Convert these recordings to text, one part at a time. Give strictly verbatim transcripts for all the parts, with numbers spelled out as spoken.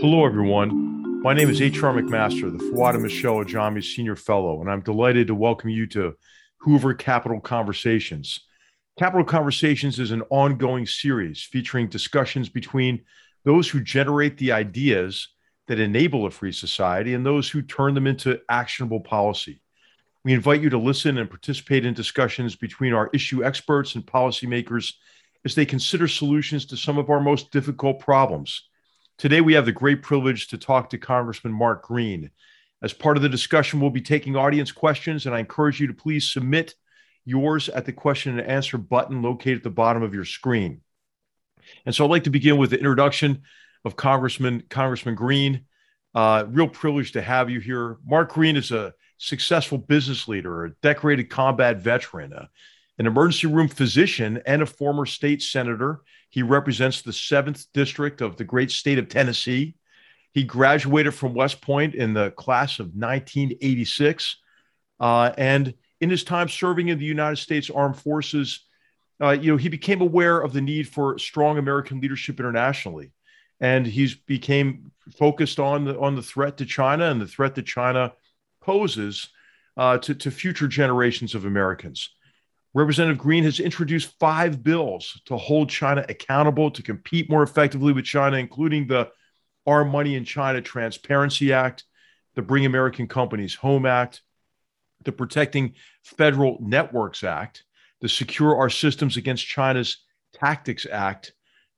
Hello, everyone. My name is H R McMaster, the Fouad and Michelle Ajami Senior Fellow, and I'm delighted to welcome you to Hoover Capital Conversations. Capital Conversations is an ongoing series featuring discussions between those who generate the ideas that enable a free society and those who turn them into actionable policy. We invite you to listen and participate in discussions between our issue experts and policymakers as they consider solutions to some of our most difficult problems. Today, we have the great privilege to talk to Congressman Mark Green. As part of the discussion, we'll be taking audience questions, and I encourage you to please submit yours at the question and answer button located at the bottom of your screen. And so I'd like to begin with the introduction of Congressman, Congressman Green. Uh, real privilege to have you here. Mark Green is a successful business leader, a decorated combat veteran, a, an emergency room physician, and a former state senator. He represents the seventh district of the great state of Tennessee. He graduated from West Point in the class of nineteen eighty-six. Uh, and in his time serving in the United States Armed Forces, uh, you know, he became aware of the need for strong American leadership internationally. And he's became focused on the, on the threat to China and the threat that China poses uh, to, to future generations of Americans. Representative Green has introduced five bills to hold China accountable, to compete more effectively with China, including the Our Money in China Transparency Act, the Bring American Companies Home Act, the Protecting Federal Networks Act, the Secure Our Systems Against China's Tactics Act,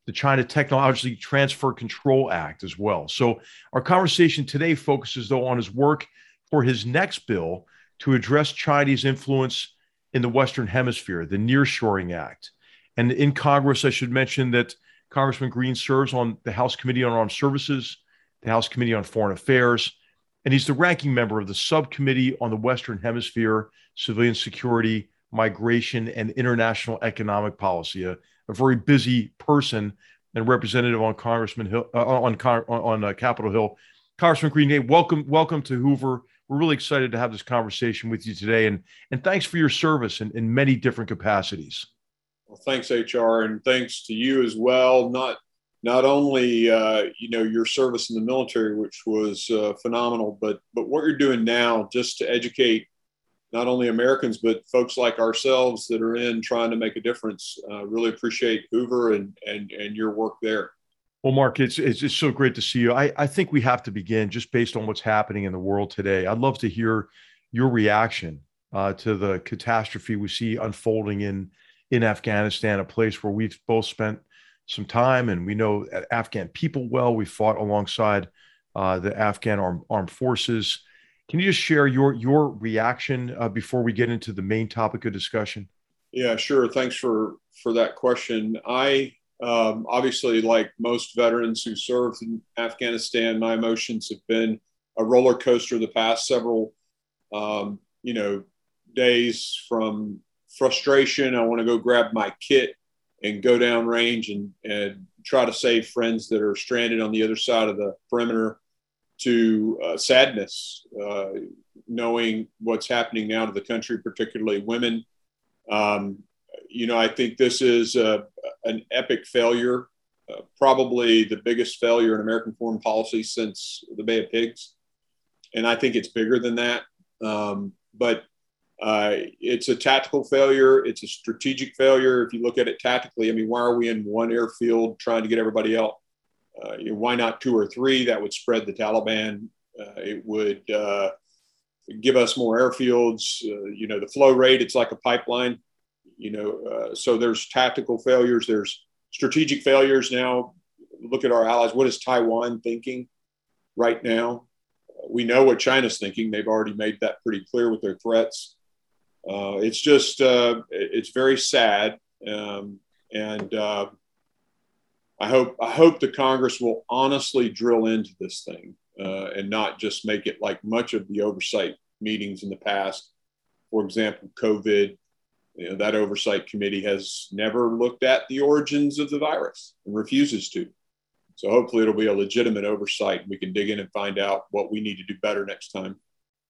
the China Technologically Transfer Control Act as well. So our conversation today focuses, though, on his work for his next bill to address Chinese influence in the Western Hemisphere, the Nearshoring Act. And in Congress, I should mention that Congressman Green serves on the House Committee on Armed Services, the House Committee on Foreign Affairs, and he's the ranking member of the Subcommittee on the Western Hemisphere, Civilian Security, Migration, and International Economic Policy, a, a very busy person and representative on Congressman Hill, uh, on, on, on uh, Capitol Hill. Congressman Green, hey, welcome, welcome to Hoover. We're really excited to have this conversation with you today, and, and thanks for your service in, in many different capacities. Well, thanks, H R, and thanks to you as well. Not not only uh, you know, your service in the military, which was uh, phenomenal, but but what you're doing now just to educate not only Americans but folks like ourselves that are in trying to make a difference. Uh, really appreciate Hoover and and and your work there. Well, Mark, it's, it's just so great to see you. I, I think we have to begin just based on what's happening in the world today. I'd love to hear your reaction uh, to the catastrophe we see unfolding in, in Afghanistan, a place where we've both spent some time and we know Afghan people well. We fought alongside uh, the Afghan armed, armed forces. Can you just share your, your reaction uh, before we get into the main topic of discussion? Yeah, sure. Thanks for, for that question. I... Um, obviously, like most veterans who served in Afghanistan, my emotions have been a roller coaster the past several, um, you know, days. From frustration, I want to go grab my kit and go down range and, and try to save friends that are stranded on the other side of the perimeter, to uh, sadness, uh, knowing what's happening now to the country, particularly women. Um, you know, I think this is a, an epic failure, uh, probably the biggest failure in American foreign policy since the Bay of Pigs. And I think it's bigger than that. Um, but uh, it's a tactical failure. It's a strategic failure. If you look at it tactically, I mean, why are we in one airfield trying to get everybody out? Uh, you know, why not two or three? That would spread the Taliban. Uh, it would uh, give us more airfields. Uh, you know, the flow rate, it's like a pipeline. You know, uh, so there's tactical failures, there's strategic failures. Now, look at our allies. What is Taiwan thinking right now? Uh, we know what China's thinking. They've already made that pretty clear with their threats. Uh, it's just, uh, it's very sad. Um, and uh, I hope, I hope the Congress will honestly drill into this thing uh, and not just make it like much of the oversight meetings in the past. For example, COVID. You know, that oversight committee has never looked at the origins of the virus and refuses to. So hopefully it'll be a legitimate oversight. We can dig in and find out what we need to do better next time.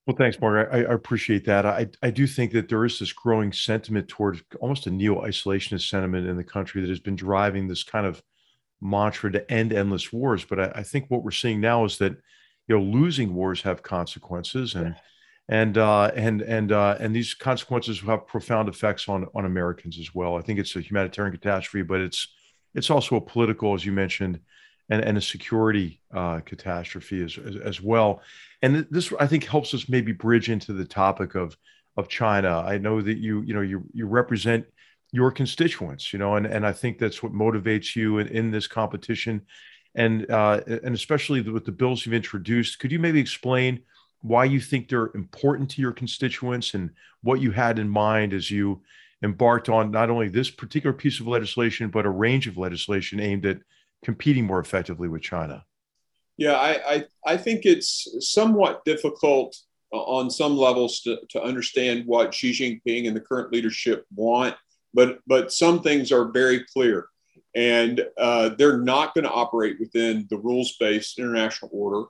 Well, thanks, Mark. I, I appreciate that. I, I do think that there is this growing sentiment towards almost a neo-isolationist sentiment in the country that has been driving this kind of mantra to end endless wars. But I, I think what we're seeing now is that, you know, losing wars have consequences, and yeah. and uh, and and uh, and these consequences will have profound effects on on Americans as well. I think it's a humanitarian catastrophe, but it's it's also a political, as you mentioned, and and a security uh, catastrophe as, as as well. And this, I think, helps us maybe bridge into the topic of of China. I know that you you know you you represent your constituents, you know, and and I think that's what motivates you in, in this competition. And uh, and especially with the bills you've introduced, could you maybe explain why you think they're important to your constituents and what you had in mind as you embarked on not only this particular piece of legislation, but a range of legislation aimed at competing more effectively with China? Yeah, I, I, I think it's somewhat difficult on some levels to, to understand what Xi Jinping and the current leadership want, but, but some things are very clear. And uh, they're not going to operate within the rules-based international order,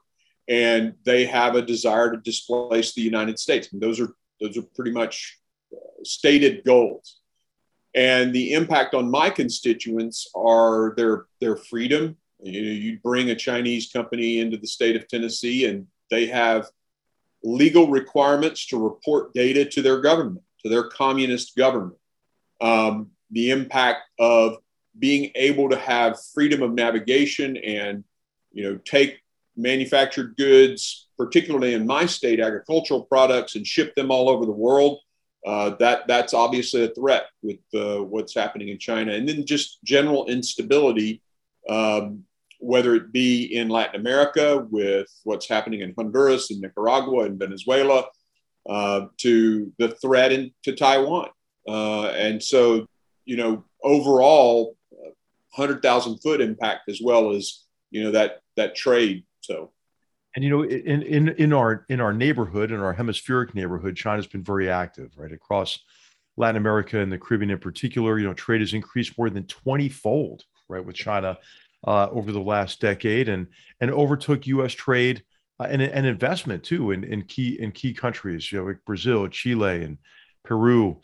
and they have a desire to displace the United States. And those are those are pretty much stated goals. And the impact on my constituents are their their freedom. You know, you bring a Chinese company into the state of Tennessee, and they have legal requirements to report data to their government, to their communist government. Um, the impact of being able to have freedom of navigation and, you know, take manufactured goods, particularly in my state, agricultural products, and ship them all over the world. Uh, that that's obviously a threat with uh, what's happening in China. And then just general instability, um, whether it be in Latin America with what's happening in Honduras and Nicaragua and Venezuela, uh, to the threat in, to Taiwan. Uh, and so, you know, overall, one hundred thousand foot impact, as well as, you know, that that trade. So, and you know, in in in our in our neighborhood, in our hemispheric neighborhood, China's been very active, right, across Latin America and the Caribbean in particular. You know, trade has increased more than twenty fold, right, with China uh, over the last decade, and and overtook U S trade uh, and and investment too in in key in key countries, you know, like Brazil, Chile, and Peru.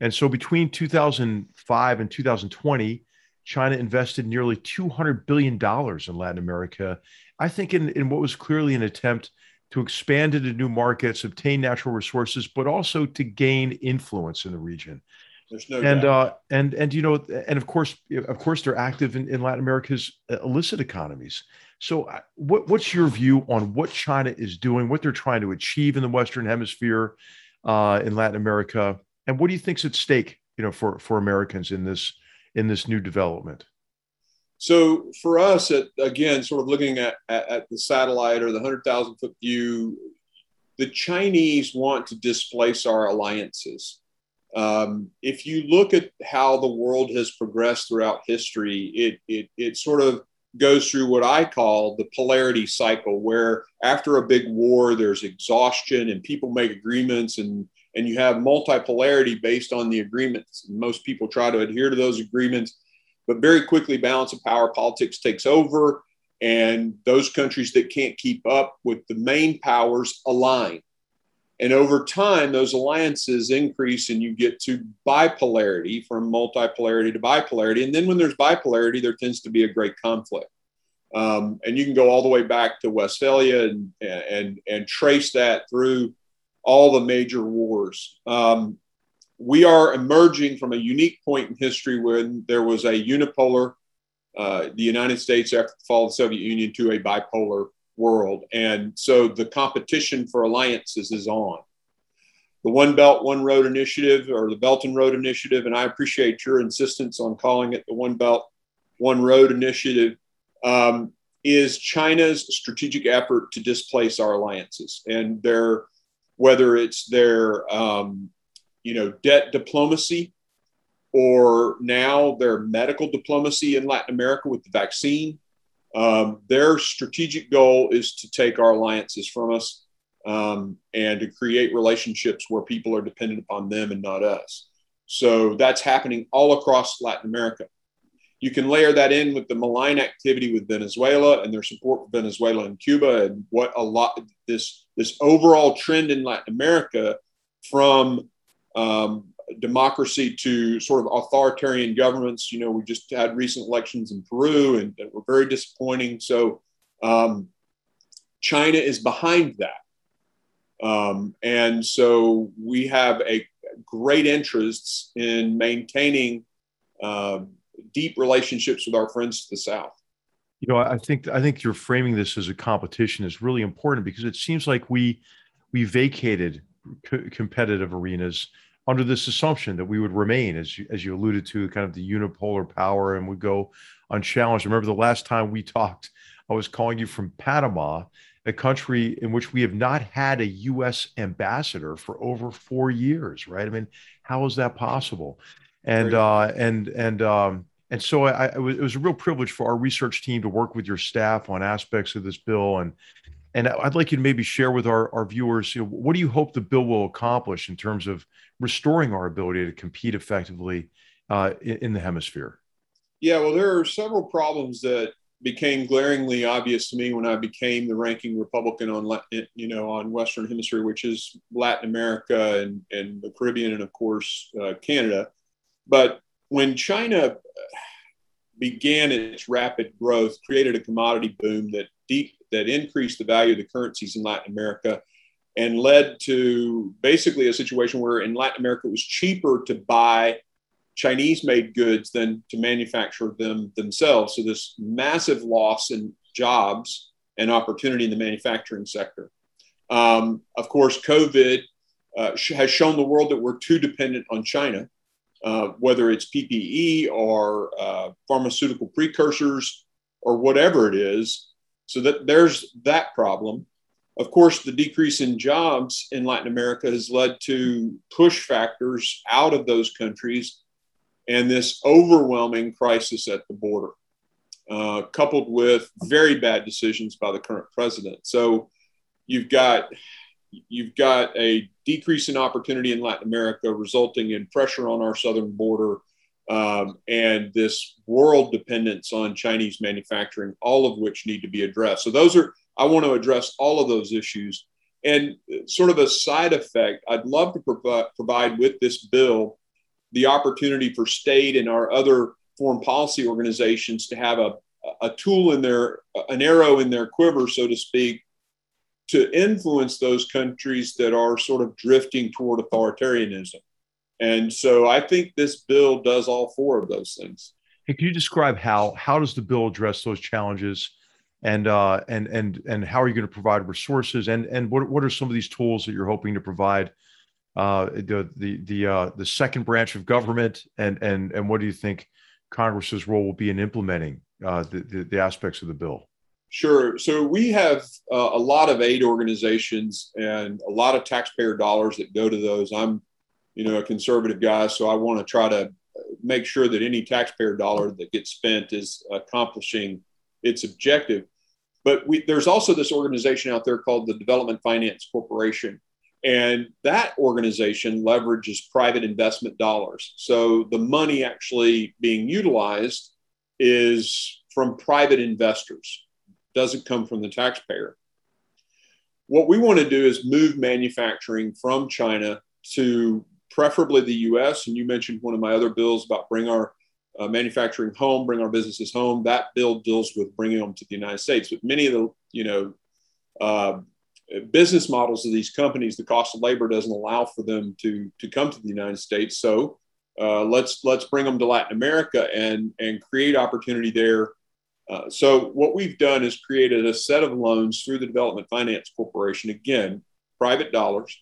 And so between two thousand five and two thousand twenty, China invested nearly two hundred billion dollars in Latin America, I think in, in what was clearly an attempt to expand into new markets, obtain natural resources, but also to gain influence in the region. There's no and, doubt. Uh, and, and, you know, and of course, of course, they're active in, in Latin America's illicit economies. So what, what's your view on what China is doing, what they're trying to achieve in the Western Hemisphere, uh, in Latin America? And what do you think's at stake, you know, for, for Americans in this in this new development? So for us, at, again, sort of looking at, at, at the satellite or the one hundred thousand foot view, the Chinese want to displace our alliances. Um, if you look at how the world has progressed throughout history, it, it, it sort of goes through what I call the polarity cycle, where after a big war, there's exhaustion and people make agreements, and And you have multipolarity based on the agreements. Most people try to adhere to those agreements, but very quickly balance of power politics takes over, and those countries that can't keep up with the main powers align. And over time, those alliances increase, and you get to bipolarity, from multipolarity to bipolarity. And then when there's bipolarity, there tends to be a great conflict. Um, and you can go all the way back to Westphalia and, and, and trace that through all the major wars. Um, we are emerging from a unique point in history when there was a unipolar, uh, the United States after the fall of the Soviet Union, to a bipolar world. And so the competition for alliances is on. The One Belt, One Road Initiative, or the Belt and Road Initiative, and I appreciate your insistence on calling it the One Belt, One Road Initiative, um, is China's strategic effort to displace our alliances. And their whether it's their, um, you know, debt diplomacy, or now their medical diplomacy in Latin America with the vaccine, um, their strategic goal is to take our alliances from us, um, and to create relationships where people are dependent upon them and not us. So that's happening all across Latin America. You can layer that in with the malign activity with Venezuela and their support for Venezuela and Cuba, and what a lot this this overall trend in Latin America from um, democracy to sort of authoritarian governments. You know, we just had recent elections in Peru, and that were very disappointing. So um, China is behind that. Um, and so we have a great interests in maintaining uh, deep relationships with our friends to the South. You know, I think I think you're framing this as a competition is really important, because it seems like we we vacated co- competitive arenas under this assumption that we would remain, as you, as you alluded to, kind of the unipolar power and would go unchallenged. Remember the last time we talked, I was calling you from Panama, a country in which we have not had a U S ambassador for over four years, right? I mean, how is that possible? And uh, and and um, And so I, I was, it was a real privilege for our research team to work with your staff on aspects of this bill. And and I'd like you to maybe share with our, our viewers, you know, what do you hope the bill will accomplish in terms of restoring our ability to compete effectively uh, in, in the hemisphere? Yeah, well, there are several problems that became glaringly obvious to me when I became the ranking Republican on, you know, on Western Hemisphere, which is Latin America and, and the Caribbean and, of course, uh, Canada. But when China began its rapid growth, created a commodity boom that deep, that increased the value of the currencies in Latin America and led to basically a situation where in Latin America, it was cheaper to buy Chinese-made goods than to manufacture them themselves. So this massive loss in jobs and opportunity in the manufacturing sector. Um, of course, COVID uh, has shown the world that we're too dependent on China. Uh, whether it's P P E or uh, pharmaceutical precursors or whatever it is. So that there's that problem. Of course, the decrease in jobs in Latin America has led to push factors out of those countries and this overwhelming crisis at the border, uh, coupled with very bad decisions by the current president. So you've got... You've got a decrease in opportunity in Latin America, resulting in pressure on our southern border um, and this world dependence on Chinese manufacturing, all of which need to be addressed. So those are, I want to address all of those issues. And sort of a side effect, I'd love to pro- provide with this bill the opportunity for state and our other foreign policy organizations to have a, a tool in their, an arrow in their quiver, so to speak, to influence those countries that are sort of drifting toward authoritarianism. And so I think this bill does all four of those things. Hey, can you describe how, how does the bill address those challenges, and, uh, and, and, and how are you going to provide resources, and, and what, what are some of these tools that you're hoping to provide uh, the, the, the, uh, the second branch of government, and, and, and what do you think Congress's role will be in implementing uh, the, the, the aspects of the bill? Sure. So we have uh, a lot of aid organizations and a lot of taxpayer dollars that go to those. I'm, you know, a conservative guy, so I want to try to make sure that any taxpayer dollar that gets spent is accomplishing its objective. But we, there's also this organization out there called the Development Finance Corporation, and that organization leverages private investment dollars. So the money actually being utilized is from private investors. Doesn't come from the taxpayer. What we want to do is move manufacturing from China to preferably the U S. And you mentioned one of my other bills about bring our uh, manufacturing home, bring our businesses home. That bill deals with bringing them to the United States. But many of the, you know, uh, business models of these companies, the cost of labor doesn't allow for them to, to come to the United States. So uh, let's let's bring them to Latin America and and create opportunity there. Uh, so what we've done is created a set of loans through the Development Finance Corporation, again, private dollars,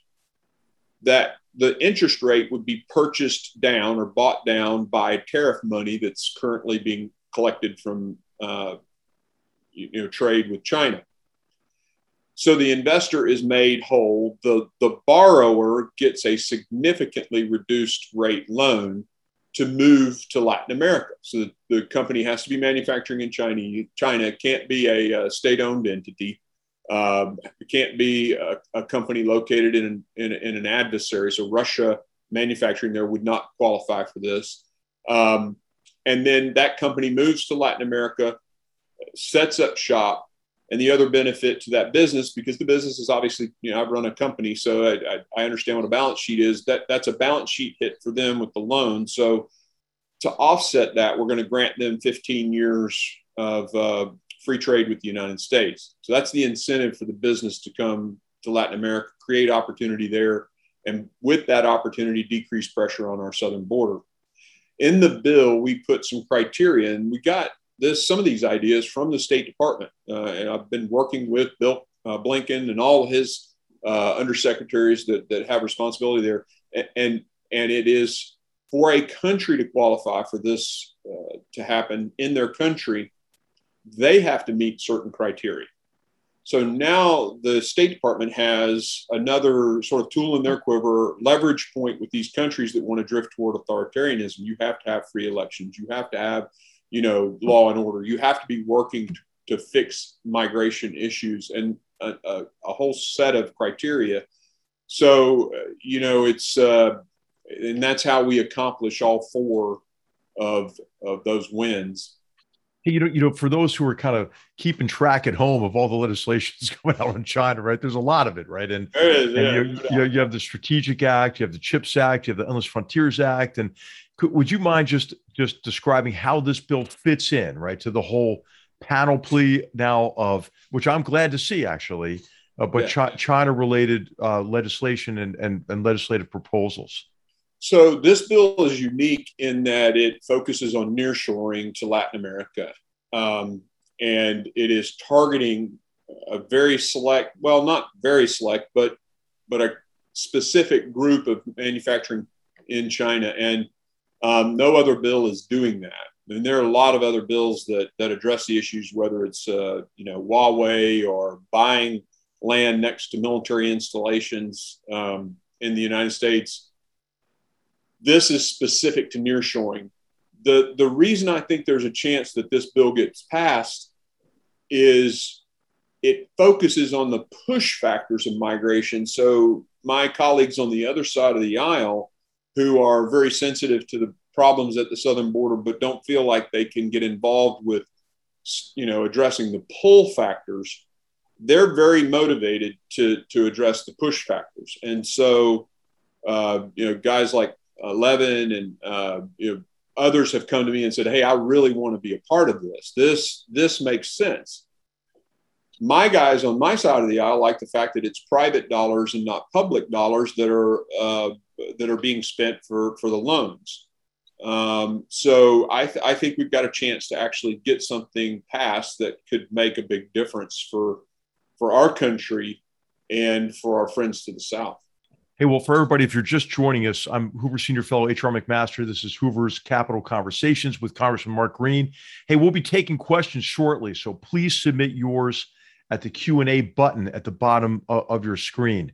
that the interest rate would be purchased down or bought down by tariff money that's currently being collected from uh, you know, trade with China. So the investor is made whole. The, the borrower gets a significantly reduced rate loan to move to Latin America. So the, the company has to be manufacturing in China. China can't be a, a state-owned entity. Um, it can't be a, a company located in an, in, in an adversary. So Russia manufacturing there would not qualify for this. Um, and then that company moves to Latin America, sets up shop, and the other benefit to that business, because the business is obviously, you know, I've run a company, so I, I, I understand what a balance sheet is. That that's a balance sheet hit for them with the loan. So to offset that, we're going to grant them fifteen years of uh, free trade with the United States. So that's the incentive for the business to come to Latin America, create opportunity there, and with that opportunity, decrease pressure on our southern border. In the bill, we put some criteria, and we got this, some of these ideas from the State Department. Uh, and I've been working with Bill uh, Blinken and all his uh, undersecretaries that, that have responsibility there. And, and, and it is for a country to qualify for this uh, to happen in their country, they have to meet certain criteria. So now the State Department has another sort of tool in their quiver, leverage point with these countries that want to drift toward authoritarianism. You have to have free elections. You have to have, you know, law and order. You have to be working to fix migration issues and a, a, a whole set of criteria. So, you know, it's, uh, and that's how we accomplish all four of, of those wins. Hey, you know, you know, for those who are kind of keeping track at home of all the legislations coming out in China, right? There's a lot of it, right? And, there is, and yeah, you, no doubt. You know, you have the Strategic Act, you have the CHIPS Act, you have the Endless Frontiers Act. And could, would you mind just just describing how this bill fits in, right, to the whole panoply now of, which I'm glad to see actually, uh, but yeah. chi- China-related uh, legislation and, and and legislative proposals? So this bill is unique in that it focuses on nearshoring to Latin America, um, and it is targeting a very select, well, not very select, but but a specific group of manufacturing in China, and um, no other bill is doing that. And there are a lot of other bills that that address the issues, whether it's uh, you know Huawei or buying land next to military installations um, in the United States. This is specific to nearshoring. The, the reason I think there's a chance that this bill gets passed is it focuses on the push factors of migration. So my colleagues on the other side of the aisle who are very sensitive to the problems at the southern border, but don't feel like they can get involved with, you know, addressing the pull factors, they're very motivated to, to address the push factors. And so, uh, you know, guys like Levin and uh, you know, others have come to me and said, hey, I really want to be a part of this. This this makes sense. My guys on my side of the aisle like the fact that it's private dollars and not public dollars that are uh, that are being spent for, for the loans. Um, so I, th- I think we've got a chance to actually get something passed that could make a big difference for for our country and for our friends to the South. Hey, well, for everybody, if you're just joining us, I'm Hoover Senior Fellow H R. McMaster. This is Hoover's Capital Conversations with Congressman Mark Green. Hey, we'll be taking questions shortly, so please submit yours at the Q and A button at the bottom of your screen.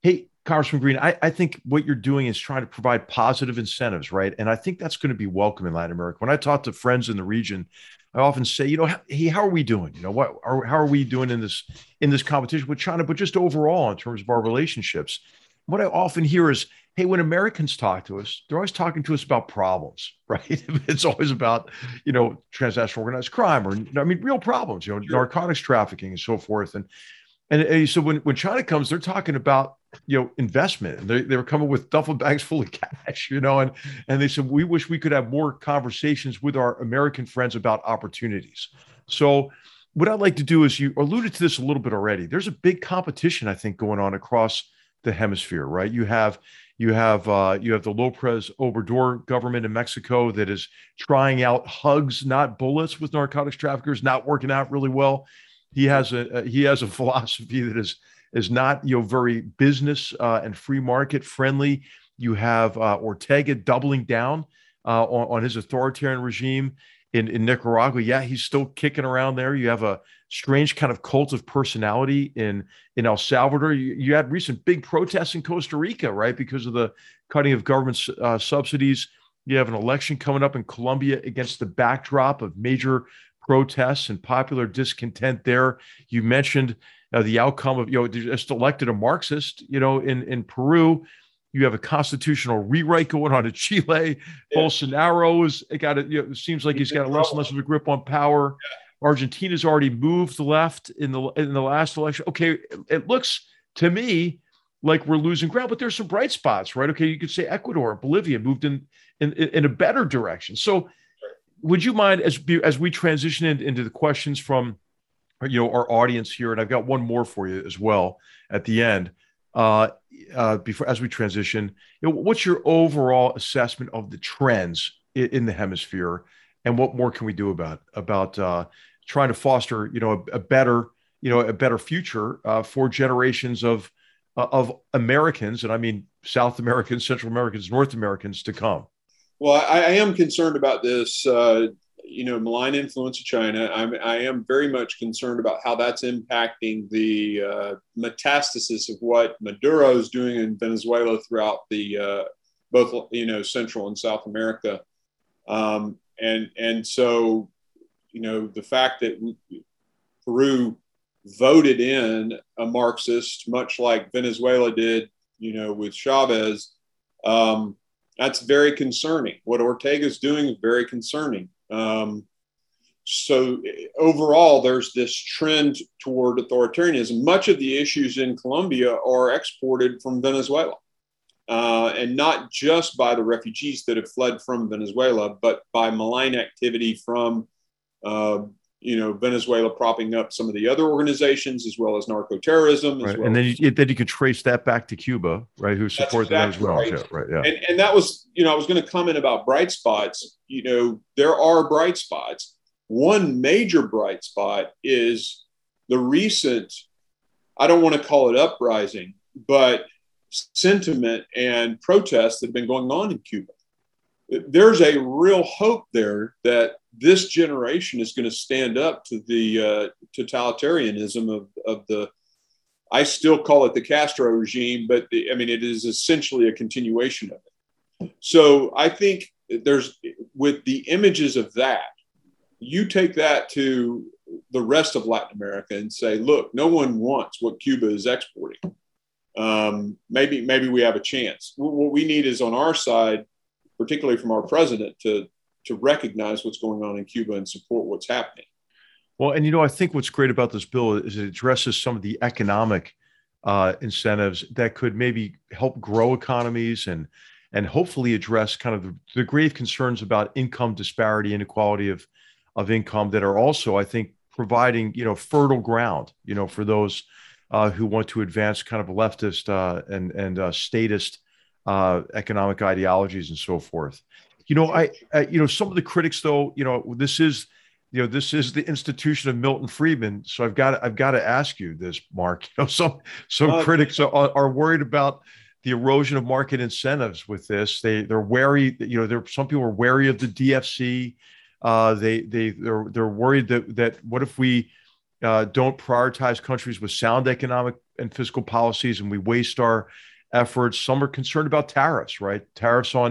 Hey, Congressman Green, I, I think what you're doing is trying to provide positive incentives, right? And I think that's going to be welcome in Latin America. When I talk to friends in the region, I often say, you know, hey, how are we doing? You know, what are, how are we doing in this in this competition with China, but just overall in terms of our relationships? What I often hear is, hey, when Americans talk to us, they're always talking to us about problems, right? It's always about, you know, transnational organized crime or, I mean, real problems, you know, sure. narcotics trafficking and so forth. And and, and so when, when China comes, they're talking about, you know, investment. And they, they were coming with duffel bags full of cash, you know, and, and they said, we wish we could have more conversations with our American friends about opportunities. So what I'd like to do is, you alluded to this a little bit already. There's a big competition, I think, going on across the hemisphere, right? You have, you have, uh, you have the López Obrador government in Mexico that is trying out hugs, not bullets, with narcotics traffickers, not working out really well. He has a, uh, he has a philosophy that is, is not, you know, very business uh, and free market friendly. You have uh, Ortega doubling down uh, on, on his authoritarian regime in, in Nicaragua. Yeah. He's still kicking around there. You have a strange kind of cult of personality in, in El Salvador. You, you had recent big protests in Costa Rica, right? Because of the cutting of government uh, subsidies. You have an election coming up in Colombia against the backdrop of major protests and popular discontent there. You mentioned uh, the outcome of, you know, just elected a Marxist, you know, in, in Peru. You have a constitutional rewrite going on in Chile. Yeah. Bolsonaro's got it. You know, it seems like he's, he's got less and less of a grip on power. Yeah. Argentina's already moved left in the in the last election. Okay, it looks to me like we're losing ground, but there's some bright spots, right? Okay, you could say Ecuador, Bolivia moved in in, in a better direction. So would you mind, as as we transition in, into the questions from you know our audience here, and I've got one more for you as well at the end, uh, uh, before as we transition, you know, what's your overall assessment of the trends in, in the hemisphere, and what more can we do about about uh, trying to foster you know a, a better you know a better future uh, for generations of uh, of Americans, and I mean South Americans, Central Americans, North Americans to come? Well, I, I am concerned about this, uh, you know, malign influence of China. I'm, I am very much concerned about how that's impacting the uh, metastasis of what Maduro is doing in Venezuela throughout the uh, both, you know, Central and South America. Um, and and so, you know, the fact that Peru voted in a Marxist, much like Venezuela did, you know, with Chavez, um, that's very concerning. What Ortega's doing is very concerning. Um, so overall, there's this trend toward authoritarianism. Much of the issues in Colombia are exported from Venezuela, uh, and not just by the refugees that have fled from Venezuela, but by malign activity from, uh, you know, Venezuela propping up some of the other organizations, as well as narco-terrorism. Right. As well. And then you, then you can trace that back to Cuba, right, who supported that as well. Right. Yeah. And, and that was, you know, I was going to comment about bright spots. You know, there are bright spots. One major bright spot is the recent, I don't want to call it uprising, but sentiment and protests that have been going on in Cuba. There's a real hope there that this generation is going to stand up to the uh, totalitarianism of, of the, I still call it the Castro regime, but the, I mean, it is essentially a continuation of it. So I think there's, with the images of that, you take that to the rest of Latin America and say, look, no one wants what Cuba is exporting. Um, maybe, maybe we have a chance. What we need is on our side, particularly from our president, to to recognize what's going on in Cuba and support what's happening. Well, and, you know, I think what's great about this bill is it addresses some of the economic uh, incentives that could maybe help grow economies and and hopefully address kind of the, the grave concerns about income disparity, inequality of of income that are also, I think, providing, you know, fertile ground, you know, for those uh, who want to advance kind of leftist uh, and, and uh, statist Uh, economic ideologies and so forth. You know, I, I, you know, some of the critics, though, you know, this is, you know, this is the institution of Milton Friedman. So I've got, to, I've got to ask you this, Mark. You know, some, some uh, critics are, are worried about the erosion of market incentives with this. They, they're wary. You know, there some people are wary of the D F C. Uh, they, they, they're, they're worried that that what if we uh, don't prioritize countries with sound economic and fiscal policies, and we waste our efforts. Some are concerned about tariffs, right? Tariffs on,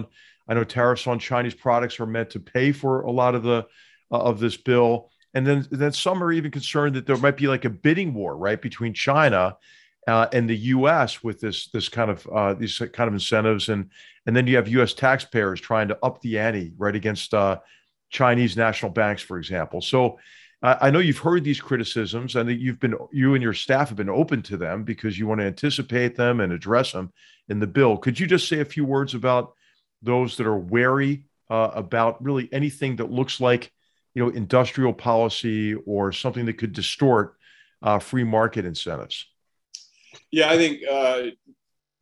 I know tariffs on Chinese products are meant to pay for a lot of the uh, of this bill, and then then some are even concerned that there might be like a bidding war, right, between China uh, and the U S with this this kind of uh, these kind of incentives, and and then you have U S taxpayers trying to up the ante, right, against uh, Chinese national banks, for example. So uh, I know you've heard these criticisms, and that you've been you and your staff have been open to them because you want to anticipate them and address them in the bill. Could you just say a few words about those that are wary uh, about really anything that looks like, you know, industrial policy or something that could distort uh, free market incentives? Yeah, I think uh,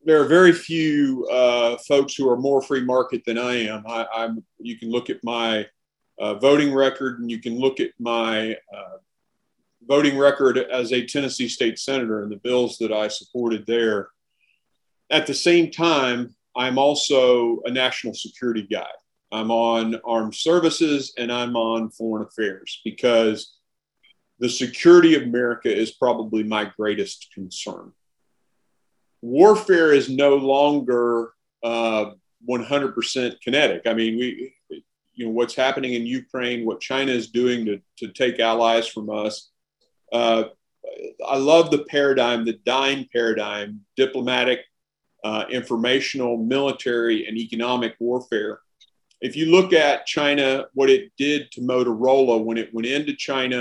there are very few uh, folks who are more free market than I am. I, I'm. You can look at my Uh, voting record, and you can look at my uh, voting record as a Tennessee state senator and the bills that I supported there. At the same time, I'm also a national security guy. I'm on armed services and I'm on foreign affairs because the security of America is probably my greatest concern. Warfare is no longer uh, one hundred percent kinetic. I mean, we... You know, what's happening in Ukraine, what China is doing to, to take allies from us. Uh, I love the paradigm, the dime paradigm, diplomatic, uh, informational, military, and economic warfare. If you look at China, what it did to Motorola when it went into China,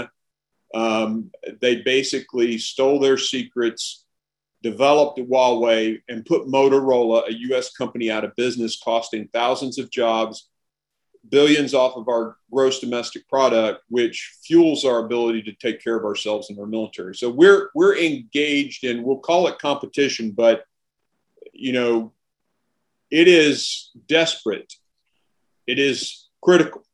Um, they basically stole their secrets, developed Huawei, and put Motorola, a U S company, out of business, costing thousands of jobs, billions off of our gross domestic product, which fuels our ability to take care of ourselves and our military. So we're we're engaged in, we'll call it competition, but you know, it is desperate. It is critical.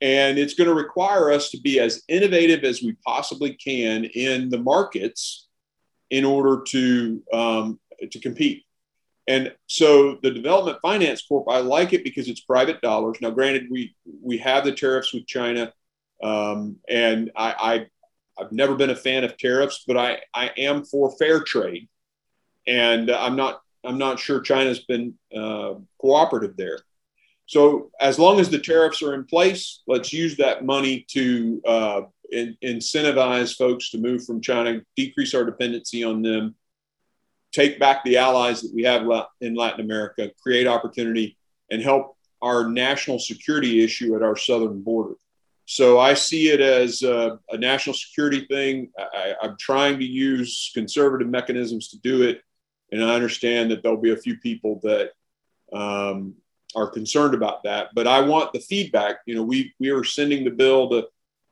And it's going to require us to be as innovative as we possibly can in the markets in order to um, to compete. And so the Development Finance Corp, I like it because it's private dollars. Now, granted, we we have the tariffs with China, um, and I, I I've never been a fan of tariffs, but I I am for fair trade, and I'm not I'm not sure China's been uh, cooperative there. So as long as the tariffs are in place, let's use that money to uh, in, incentivize folks to move from China, decrease our dependency on them, take back the allies that we have in Latin America, create opportunity, and help our national security issue at our southern border. So I see it as a, a national security thing. I, I'm trying to use conservative mechanisms to do it. And I understand that there'll be a few people that um, are concerned about that, but I want the feedback. You know, we we are sending the bill to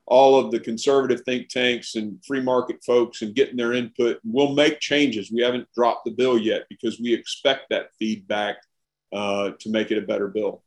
all of the conservative think tanks and free market folks and getting their input. We'll make changes. We haven't dropped the bill yet because we expect that feedback uh, to make it a better bill.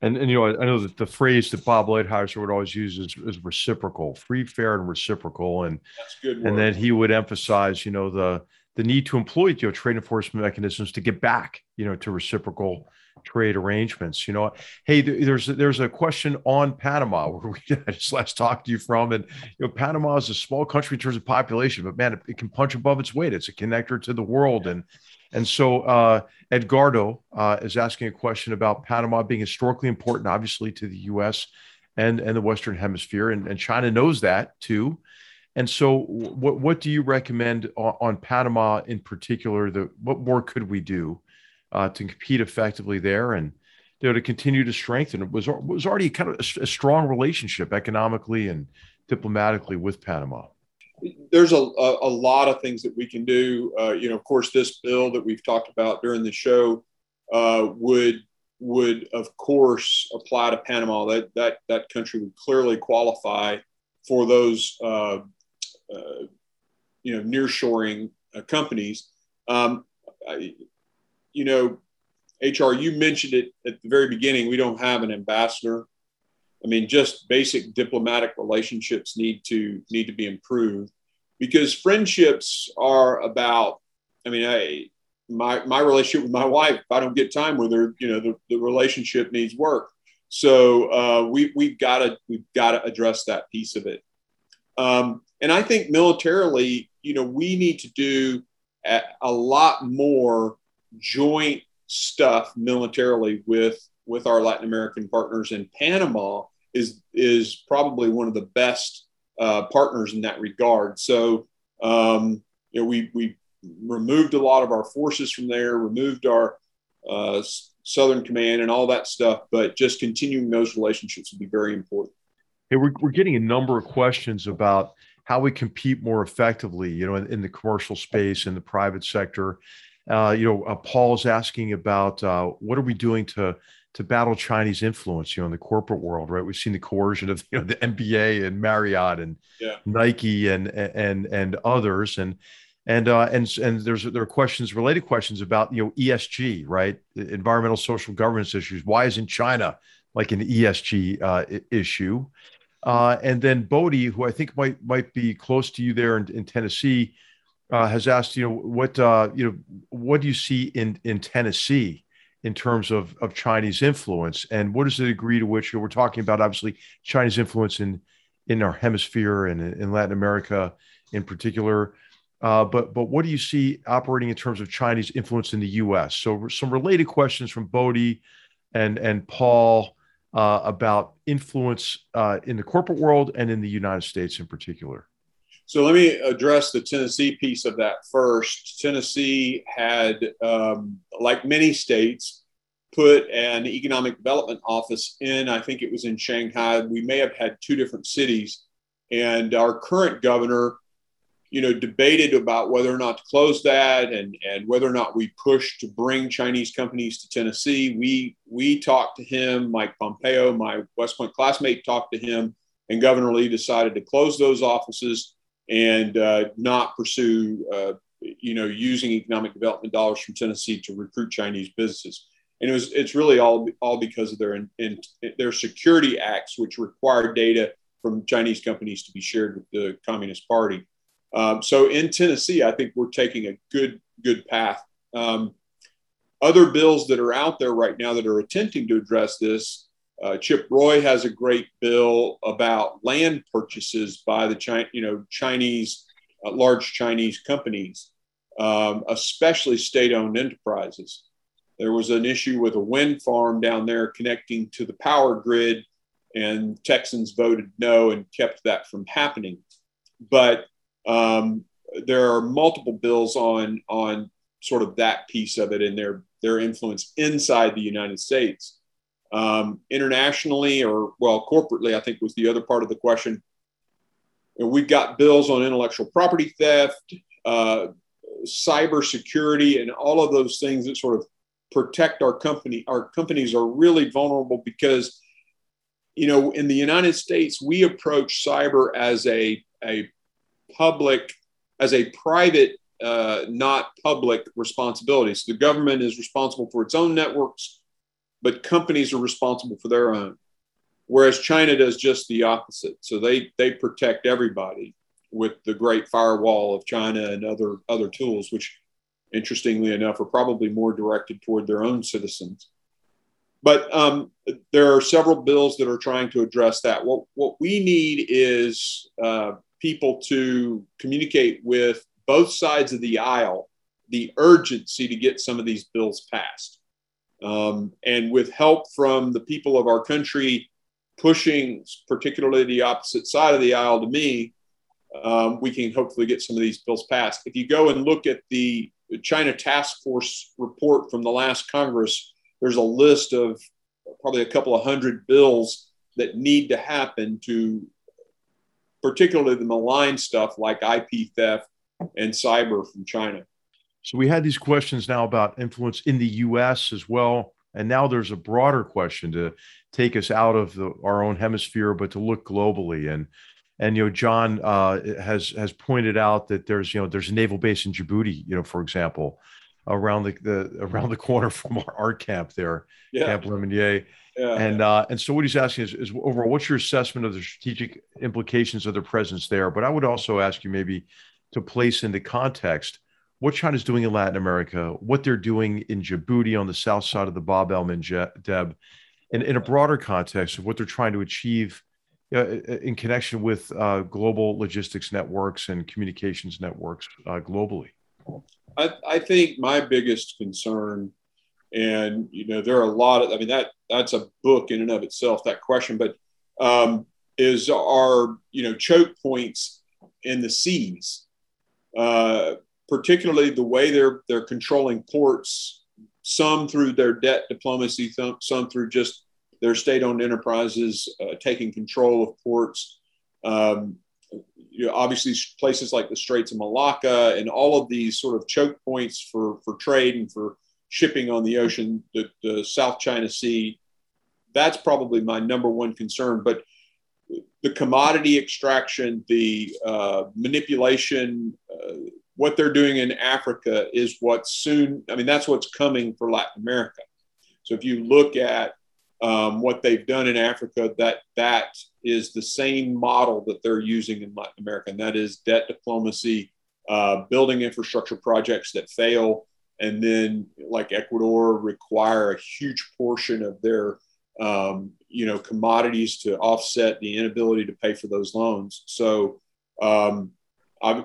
And, and you know, I know that the phrase that Bob Lighthizer would always use is, is reciprocal, free, fair, and reciprocal. And that's good work. And then he would emphasize, you know, the the need to employ, you know, trade enforcement mechanisms to get back, you know, to reciprocal trade arrangements. You know, hey, there's there's a question on Panama where we I just last talked to you from, and you know, Panama is a small country in terms of population, but man, it, it can punch above its weight. It's a connector to the world, and and so uh, Edgardo uh, is asking a question about Panama being historically important, obviously, to the U S and and the Western Hemisphere, and, and China knows that too. And so, what what do you recommend on, on Panama in particular? The what more could we do uh, to compete effectively there, and you know, to continue to strengthen it was was already kind of a, a strong relationship economically and diplomatically with Panama. There's a a, a lot of things that we can do. Uh, you know, of course, this bill that we've talked about during the show uh, would would of course apply to Panama. That that that country would clearly qualify for those. Uh, Uh, you know, nearshoring uh, companies. Um, I, you know, H R, you mentioned it at the very beginning. We don't have an ambassador. I mean, just basic diplomatic relationships need to need to be improved because friendships are about. I mean, I my my relationship with my wife. If I don't get time with her, you know, the, the relationship needs work. So uh, we we've got to we've got to address that piece of it. Um, And I think militarily, you know, we need to do a, a lot more joint stuff militarily with with our Latin American partners. And Panama is is probably one of the best uh, partners in that regard. So, um, you know, we we removed a lot of our forces from there, removed our uh, Southern Command and all that stuff. But just continuing those relationships would be very important. Hey, we're, we're getting a number of questions about how we compete more effectively, you know, in, in the commercial space, in the private sector. Uh, you know, uh, Paul's asking about uh, what are we doing to to battle Chinese influence, you know, in the corporate world, right? We've seen the coercion of, you know, the N B A and Marriott and yeah. Nike and and and others, and and uh, and and there's there are questions, related questions about, you know, E S G, right? Environmental, social, governance issues. Why isn't China like an E S G uh, issue? Uh, and then Bodie, who I think might might be close to you there in, in Tennessee, uh, has asked, you know, what uh, you know, what do you see in, in Tennessee in terms of, of Chinese influence, and what is the degree to which, you know, we're talking about obviously Chinese influence in in our hemisphere and in Latin America in particular, uh, but but what do you see operating in terms of Chinese influence in the U S? So some related questions from Bodie and and Paul. Uh, about influence uh, in the corporate world and in the United States in particular. So let me address the Tennessee piece of that first. Tennessee had, um, like many states, put an economic development office in, I think it was in Shanghai. We may have had two different cities. And our current governor, you know, debated about whether or not to close that and, and whether or not we push to bring Chinese companies to Tennessee. We, we talked to him, Mike Pompeo, my West Point classmate, talked to him, and Governor Lee decided to close those offices and uh, not pursue, uh, you know, using economic development dollars from Tennessee to recruit Chinese businesses. And it was, it's really all, all because of their, in, in, their security acts, which require data from Chinese companies to be shared with the Communist Party. Um, so in Tennessee, I think we're taking a good, good path. Um, other bills that are out there right now that are attempting to address this, uh, Chip Roy has a great bill about land purchases by the China, you know, Chinese, uh, large Chinese companies, um, especially state-owned enterprises. There was an issue with a wind farm down there connecting to the power grid, and Texans voted no and kept that from happening. But um, there are multiple bills on on sort of that piece of it and their their influence inside the United States. Um, internationally, or well, corporately, I think was the other part of the question. And we've got bills on intellectual property theft, uh, cybersecurity, and all of those things that sort of protect our company. Our companies are really vulnerable because, you know, in the United States, we approach cyber as a, a public, as a private, uh, not public responsibility. So the government is responsible for its own networks, but companies are responsible for their own. Whereas China does just the opposite. So they, they protect everybody with the Great Firewall of China and other, other tools, which interestingly enough, are probably more directed toward their own citizens. But um, there are several bills that are trying to address that. What, what we need is uh, people to communicate with both sides of the aisle, the urgency to get some of these bills passed. Um, and with help from the people of our country pushing particularly the opposite side of the aisle to me, um, we can hopefully get some of these bills passed. If you go and look at the China Task Force report from the last Congress, there's a list of probably a couple of hundred bills that need to happen to particularly the malign stuff like I P theft and cyber from China. So we had these questions now about influence in the U S as well. And now there's a broader question to take us out of the, our own hemisphere, but to look globally. And And, you know, John uh, has has pointed out that there's, you know, there's a naval base in Djibouti, you know, for example, around the, the around the corner from our, our camp there, yeah. Camp Lemonnier. Yeah, and yeah. Uh, and so what he's asking is, is overall, what's your assessment of the strategic implications of their presence there? But I would also ask you maybe to place into context what China's doing in Latin America, what they're doing in Djibouti on the south side of the Bab el Mandeb, and in a broader context of what they're trying to achieve in connection with uh, global logistics networks and communications networks uh, globally? I, I think my biggest concern, and, you know, there are a lot of, I mean, that that's a book in and of itself, that question, but um, is our, you know, choke points in the seas, uh, particularly the way they're, they're controlling ports, some through their debt diplomacy, th- some through just their state-owned enterprises uh, taking control of ports. Um, you know, obviously, places like the Straits of Malacca and all of these sort of choke points for, for trade and for shipping on the ocean, the, the South China Sea, that's probably my number one concern. But the commodity extraction, the uh, manipulation, uh, what they're doing in Africa is what's soon, I mean, that's what's coming for Latin America. So if you look at Um, what they've done in Africa, that that is the same model that they're using in Latin America, and that is debt diplomacy, uh, building infrastructure projects that fail, and then like Ecuador require a huge portion of their um, you know commodities to offset the inability to pay for those loans. So um, I,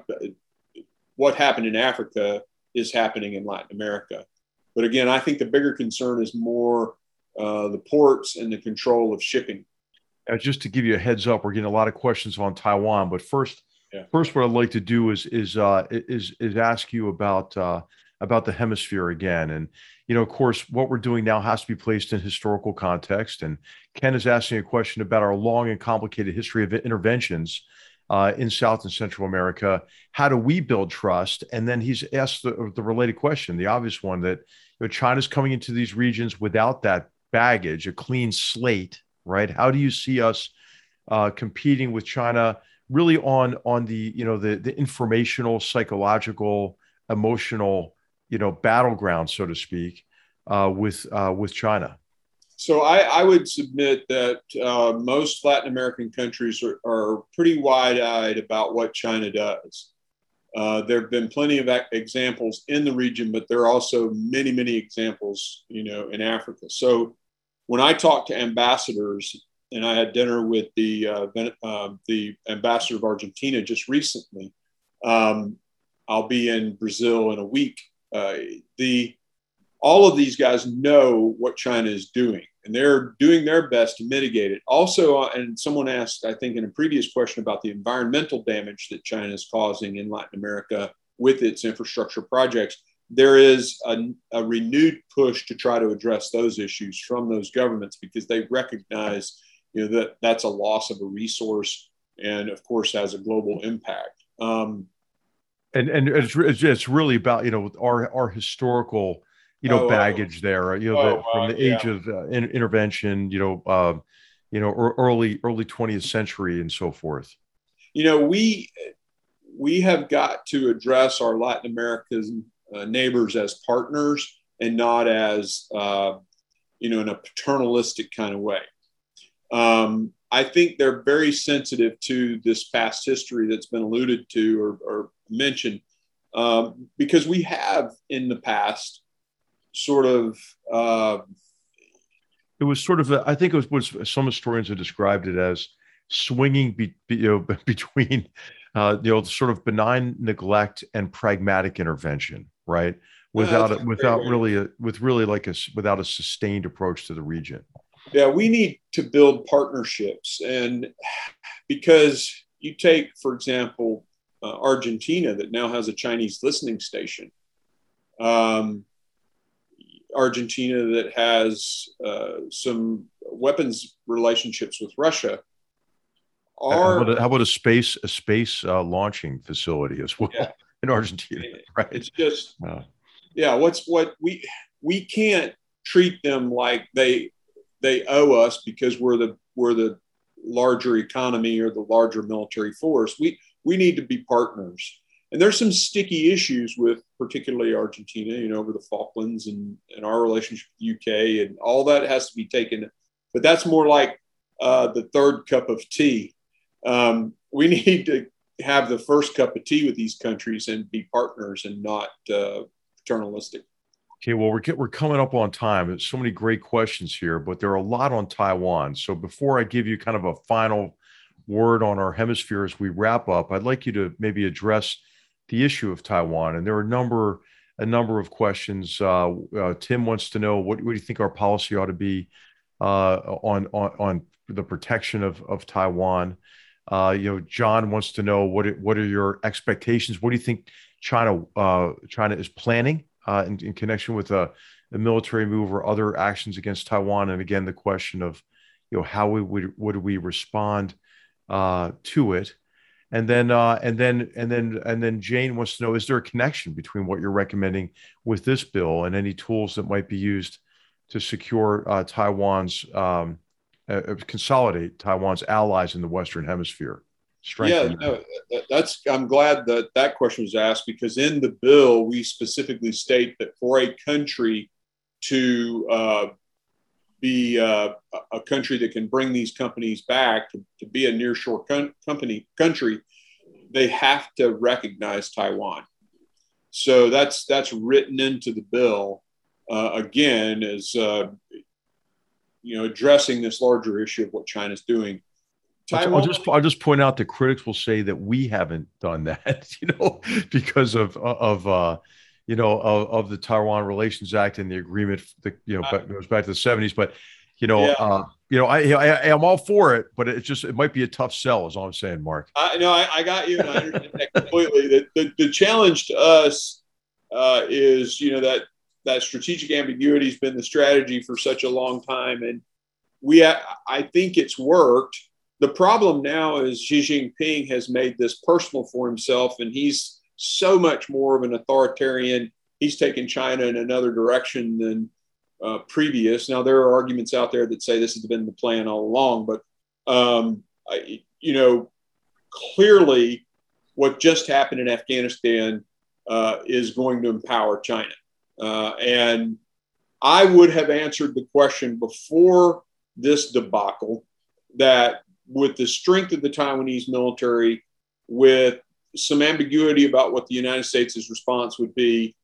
what happened in Africa is happening in Latin America. But again, I think the bigger concern is more Uh, the ports and the control of shipping. Uh, just to give you a heads up, we're getting a lot of questions on Taiwan, but first, yeah. first, what I'd like to do is is uh, is is ask you about uh, about the hemisphere again, and you know, of course, what we're doing now has to be placed in historical context. And Ken is asking a question about our long and complicated history of interventions uh, in South and Central America. How do we build trust? And then he's asked the, the related question, the obvious one, that you know, China's coming into these regions without that baggage, a clean slate, right? How do you see us uh, competing with China really on, on the, you know, the, the informational, psychological, emotional, you know, battleground, so to speak, uh, with, uh, with China? So I, I would submit that uh, most Latin American countries are, are pretty wide-eyed about what China does. Uh, there have been plenty of examples in the region, but there are also many, many examples, you know, in Africa. So when I talk to ambassadors, and I had dinner with the uh, uh, the ambassador of Argentina just recently, um, I'll be in Brazil in a week. Uh, the all of these guys know what China is doing, and they're doing their best to mitigate it. Also, uh, and someone asked, I think, in a previous question about the environmental damage that China is causing in Latin America with its infrastructure projects. There is a, a renewed push to try to address those issues from those governments because they recognize, you know, that that's a loss of a resource and, of course, has a global impact. Um, and and it's, it's really about, you know, our, our historical, you know, oh, baggage there, you know, oh, the, from uh, the age yeah. of uh, in, intervention, you know, uh, you know, or early, early twentieth century and so forth. You know, we, we have got to address our Latin American uh, neighbors as partners and not as, uh, you know, in a paternalistic kind of way. Um, I think they're very sensitive to this past history that's been alluded to or, or mentioned, um, because we have in the past sort of. Uh, it was sort of, a, I think it was what some historians have described it as, swinging be, you know, between uh, you know, sort of benign neglect and pragmatic intervention, right? Without uh, it, without really, a, with really like a without a sustained approach to the region. Yeah, we need to build partnerships, and because you take, for example, uh, Argentina that now has a Chinese listening station, um, Argentina that has uh, some weapons relationships with Russia. Are, how, about a, how about a space a space uh, launching facility as well yeah. in Argentina? Right? It's just uh. yeah. What's what we we can't treat them like they. They owe us because we're the we're the larger economy or the larger military force. We we need to be partners. And there's some sticky issues with particularly Argentina, you know, over the Falklands and, and our relationship with the U K and all that has to be taken. But that's more like uh, the third cup of tea. Um, we need to have the first cup of tea with these countries and be partners and not uh, paternalistic. Okay, well, we're get, we're coming up on time. There's so many great questions here, but there are a lot on Taiwan. So before I give you kind of a final word on our hemisphere as we wrap up, I'd like you to maybe address the issue of Taiwan. And there are a number, a number of questions. Uh, uh, Tim wants to know, what, what do you think our policy ought to be uh, on, on on the protection of, of Taiwan? Uh, you know, John wants to know, what it, what are your expectations? What do you think China uh, China is planning? Uh, in, in connection with a, a military move or other actions against Taiwan, and again the question of, you know, how we would would we respond uh, to it, and then uh, and then and then and then Jane wants to know: is there a connection between what you're recommending with this bill and any tools that might be used to secure uh, Taiwan's um, uh, consolidate Taiwan's allies in the Western Hemisphere? Yeah, no, that's. I'm glad that that question was asked because in the bill we specifically state that for a country to uh, be uh, a country that can bring these companies back to, to be a nearshore con- company country, they have to recognize Taiwan. So that's that's written into the bill uh, again as uh, you know, addressing this larger issue of what China's doing. I'll just I'll just point out that critics will say that we haven't done that, you know, because of of uh, you know of, of the Taiwan Relations Act and the agreement that, you know, back, goes back to the seventies. But you know, yeah. uh, you know, I, I I am all for it, but it's just it might be a tough sell, is all I'm saying, Mark. I, no, I, I got you, and I understand that completely. The, the the challenge to us uh, is, you know, that that strategic ambiguity has been the strategy for such a long time, and we I think it's worked. The problem now is Xi Jinping has made this personal for himself, and he's so much more of an authoritarian. He's taken China in another direction than uh, previous. Now, there are arguments out there that say this has been the plan all along, but, um, I, you know, clearly what just happened in Afghanistan uh, is going to empower China. Uh, and I would have answered the question before this debacle that with the strength of the Taiwanese military, with some ambiguity about what the United States' response would be,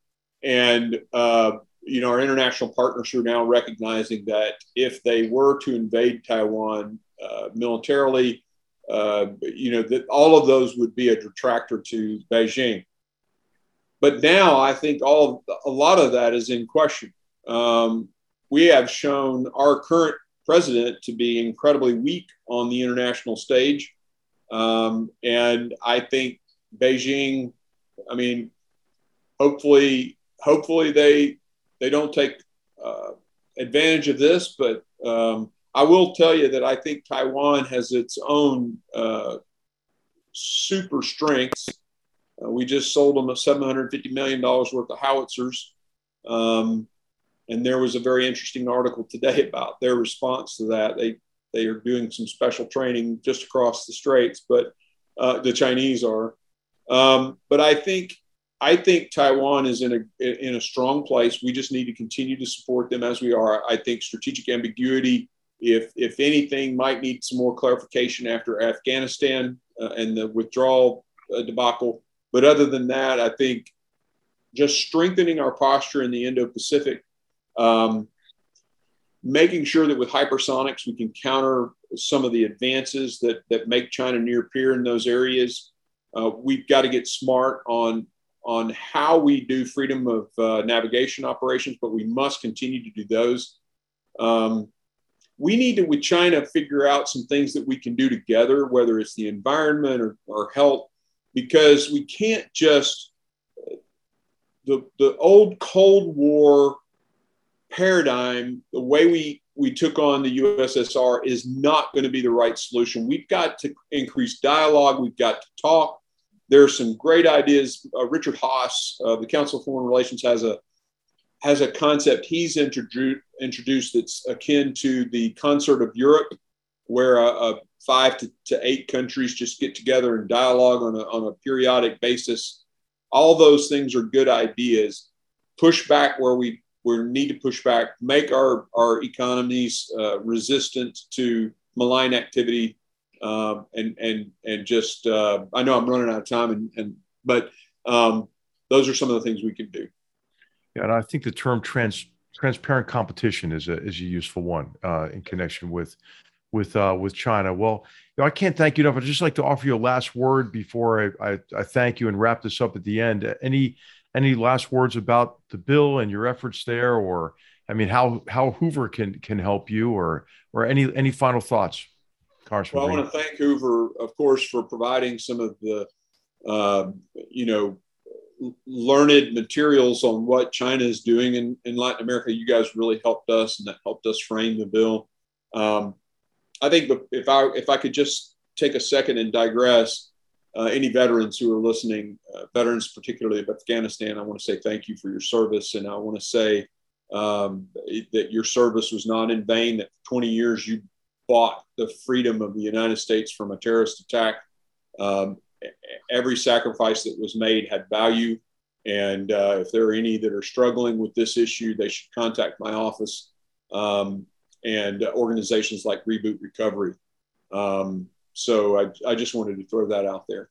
and uh, you know, our international partners are now recognizing that if they were to invade Taiwan uh, militarily, uh, you know, that all of those would be a detractor to Beijing. But now I think all of, a lot of that is in question. Um, we have shown our current president to be incredibly weak on the international stage. Um, and I think Beijing, I mean, hopefully, hopefully they, they don't take uh, advantage of this, but um, I will tell you that I think Taiwan has its own uh, super strengths. Uh, we just sold them a seven hundred fifty million dollars worth of howitzers. Um, And there was a very interesting article today about their response to that. They they are doing some special training just across the straits, but uh, the Chinese are. Um, but I think I think Taiwan is in a in a strong place. We just need to continue to support them as we are. I think strategic ambiguity, if if anything, might need some more clarification after Afghanistan uh, and the withdrawal uh, debacle. But other than that, I think just strengthening our posture in the Indo-Pacific. Um, making sure that with hypersonics, we can counter some of the advances that, that make China near peer in those areas. Uh, we've got to get smart on, on how we do freedom of uh, navigation operations, but we must continue to do those. Um, we need to, with China, figure out some things that we can do together, whether it's the environment or, or health, because we can't just, the, the old Cold War paradigm, the way we, we took on the U S S R is not going to be the right solution. We've got to increase dialogue. We've got to talk. There are some great ideas. Uh, Richard Haass of uh, the Council of Foreign Relations has a has a concept he's introduced introduced that's akin to the Concert of Europe, where uh, uh, five to, to eight countries just get together and dialogue on a, on a periodic basis. All those things are good ideas. Push back where we We need to push back, make our, our economies uh, resistant to malign activity, um, and and and just uh, I know I'm running out of time, and, and but um, those are some of the things we can do. Yeah, and I think the term trans, transparent competition is a is a useful one uh, in connection with with uh, with China. Well, you know, I can't thank you enough. I'd just like to offer you a last word before I, I, I thank you and wrap this up at the end. Any. Any last words about the bill and your efforts there, or I mean, how how Hoover can can help you, or or any any final thoughts, Congressman? Well, I want to thank Hoover, of course, for providing some of the uh, you know learned materials on what China is doing in, in Latin America. You guys really helped us, and that helped us frame the bill. Um, I think if I if I could just take a second and digress. Uh, any veterans who are listening, uh, veterans particularly of Afghanistan, I want to say thank you for your service. And I want to say um, that your service was not in vain, that for twenty years you fought the freedom of the United States from a terrorist attack. Um, every sacrifice that was made had value. And uh, if there are any that are struggling with this issue, they should contact my office um, and organizations like Reboot Recovery. Um, So I, I just wanted to throw that out there.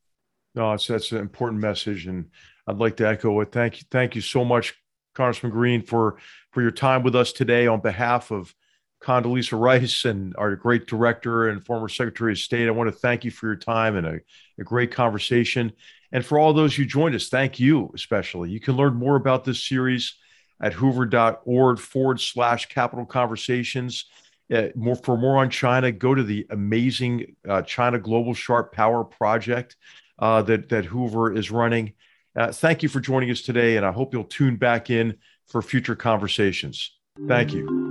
No, it's, that's an important message, and I'd like to echo it. Thank you, thank you so much, Congressman Green, for for your time with us today. On behalf of Condoleezza Rice and our great director and former Secretary of State, I want to thank you for your time and a, a great conversation. And for all those who joined us, thank you especially. You can learn more about this series at hoover.org forward slash Capital Conversations. Uh, more, for more on China, go to the amazing uh, China Global Sharp Power Project uh, that, that Hoover is running. Uh, thank you for joining us today, and I hope you'll tune back in for future conversations. Thank you.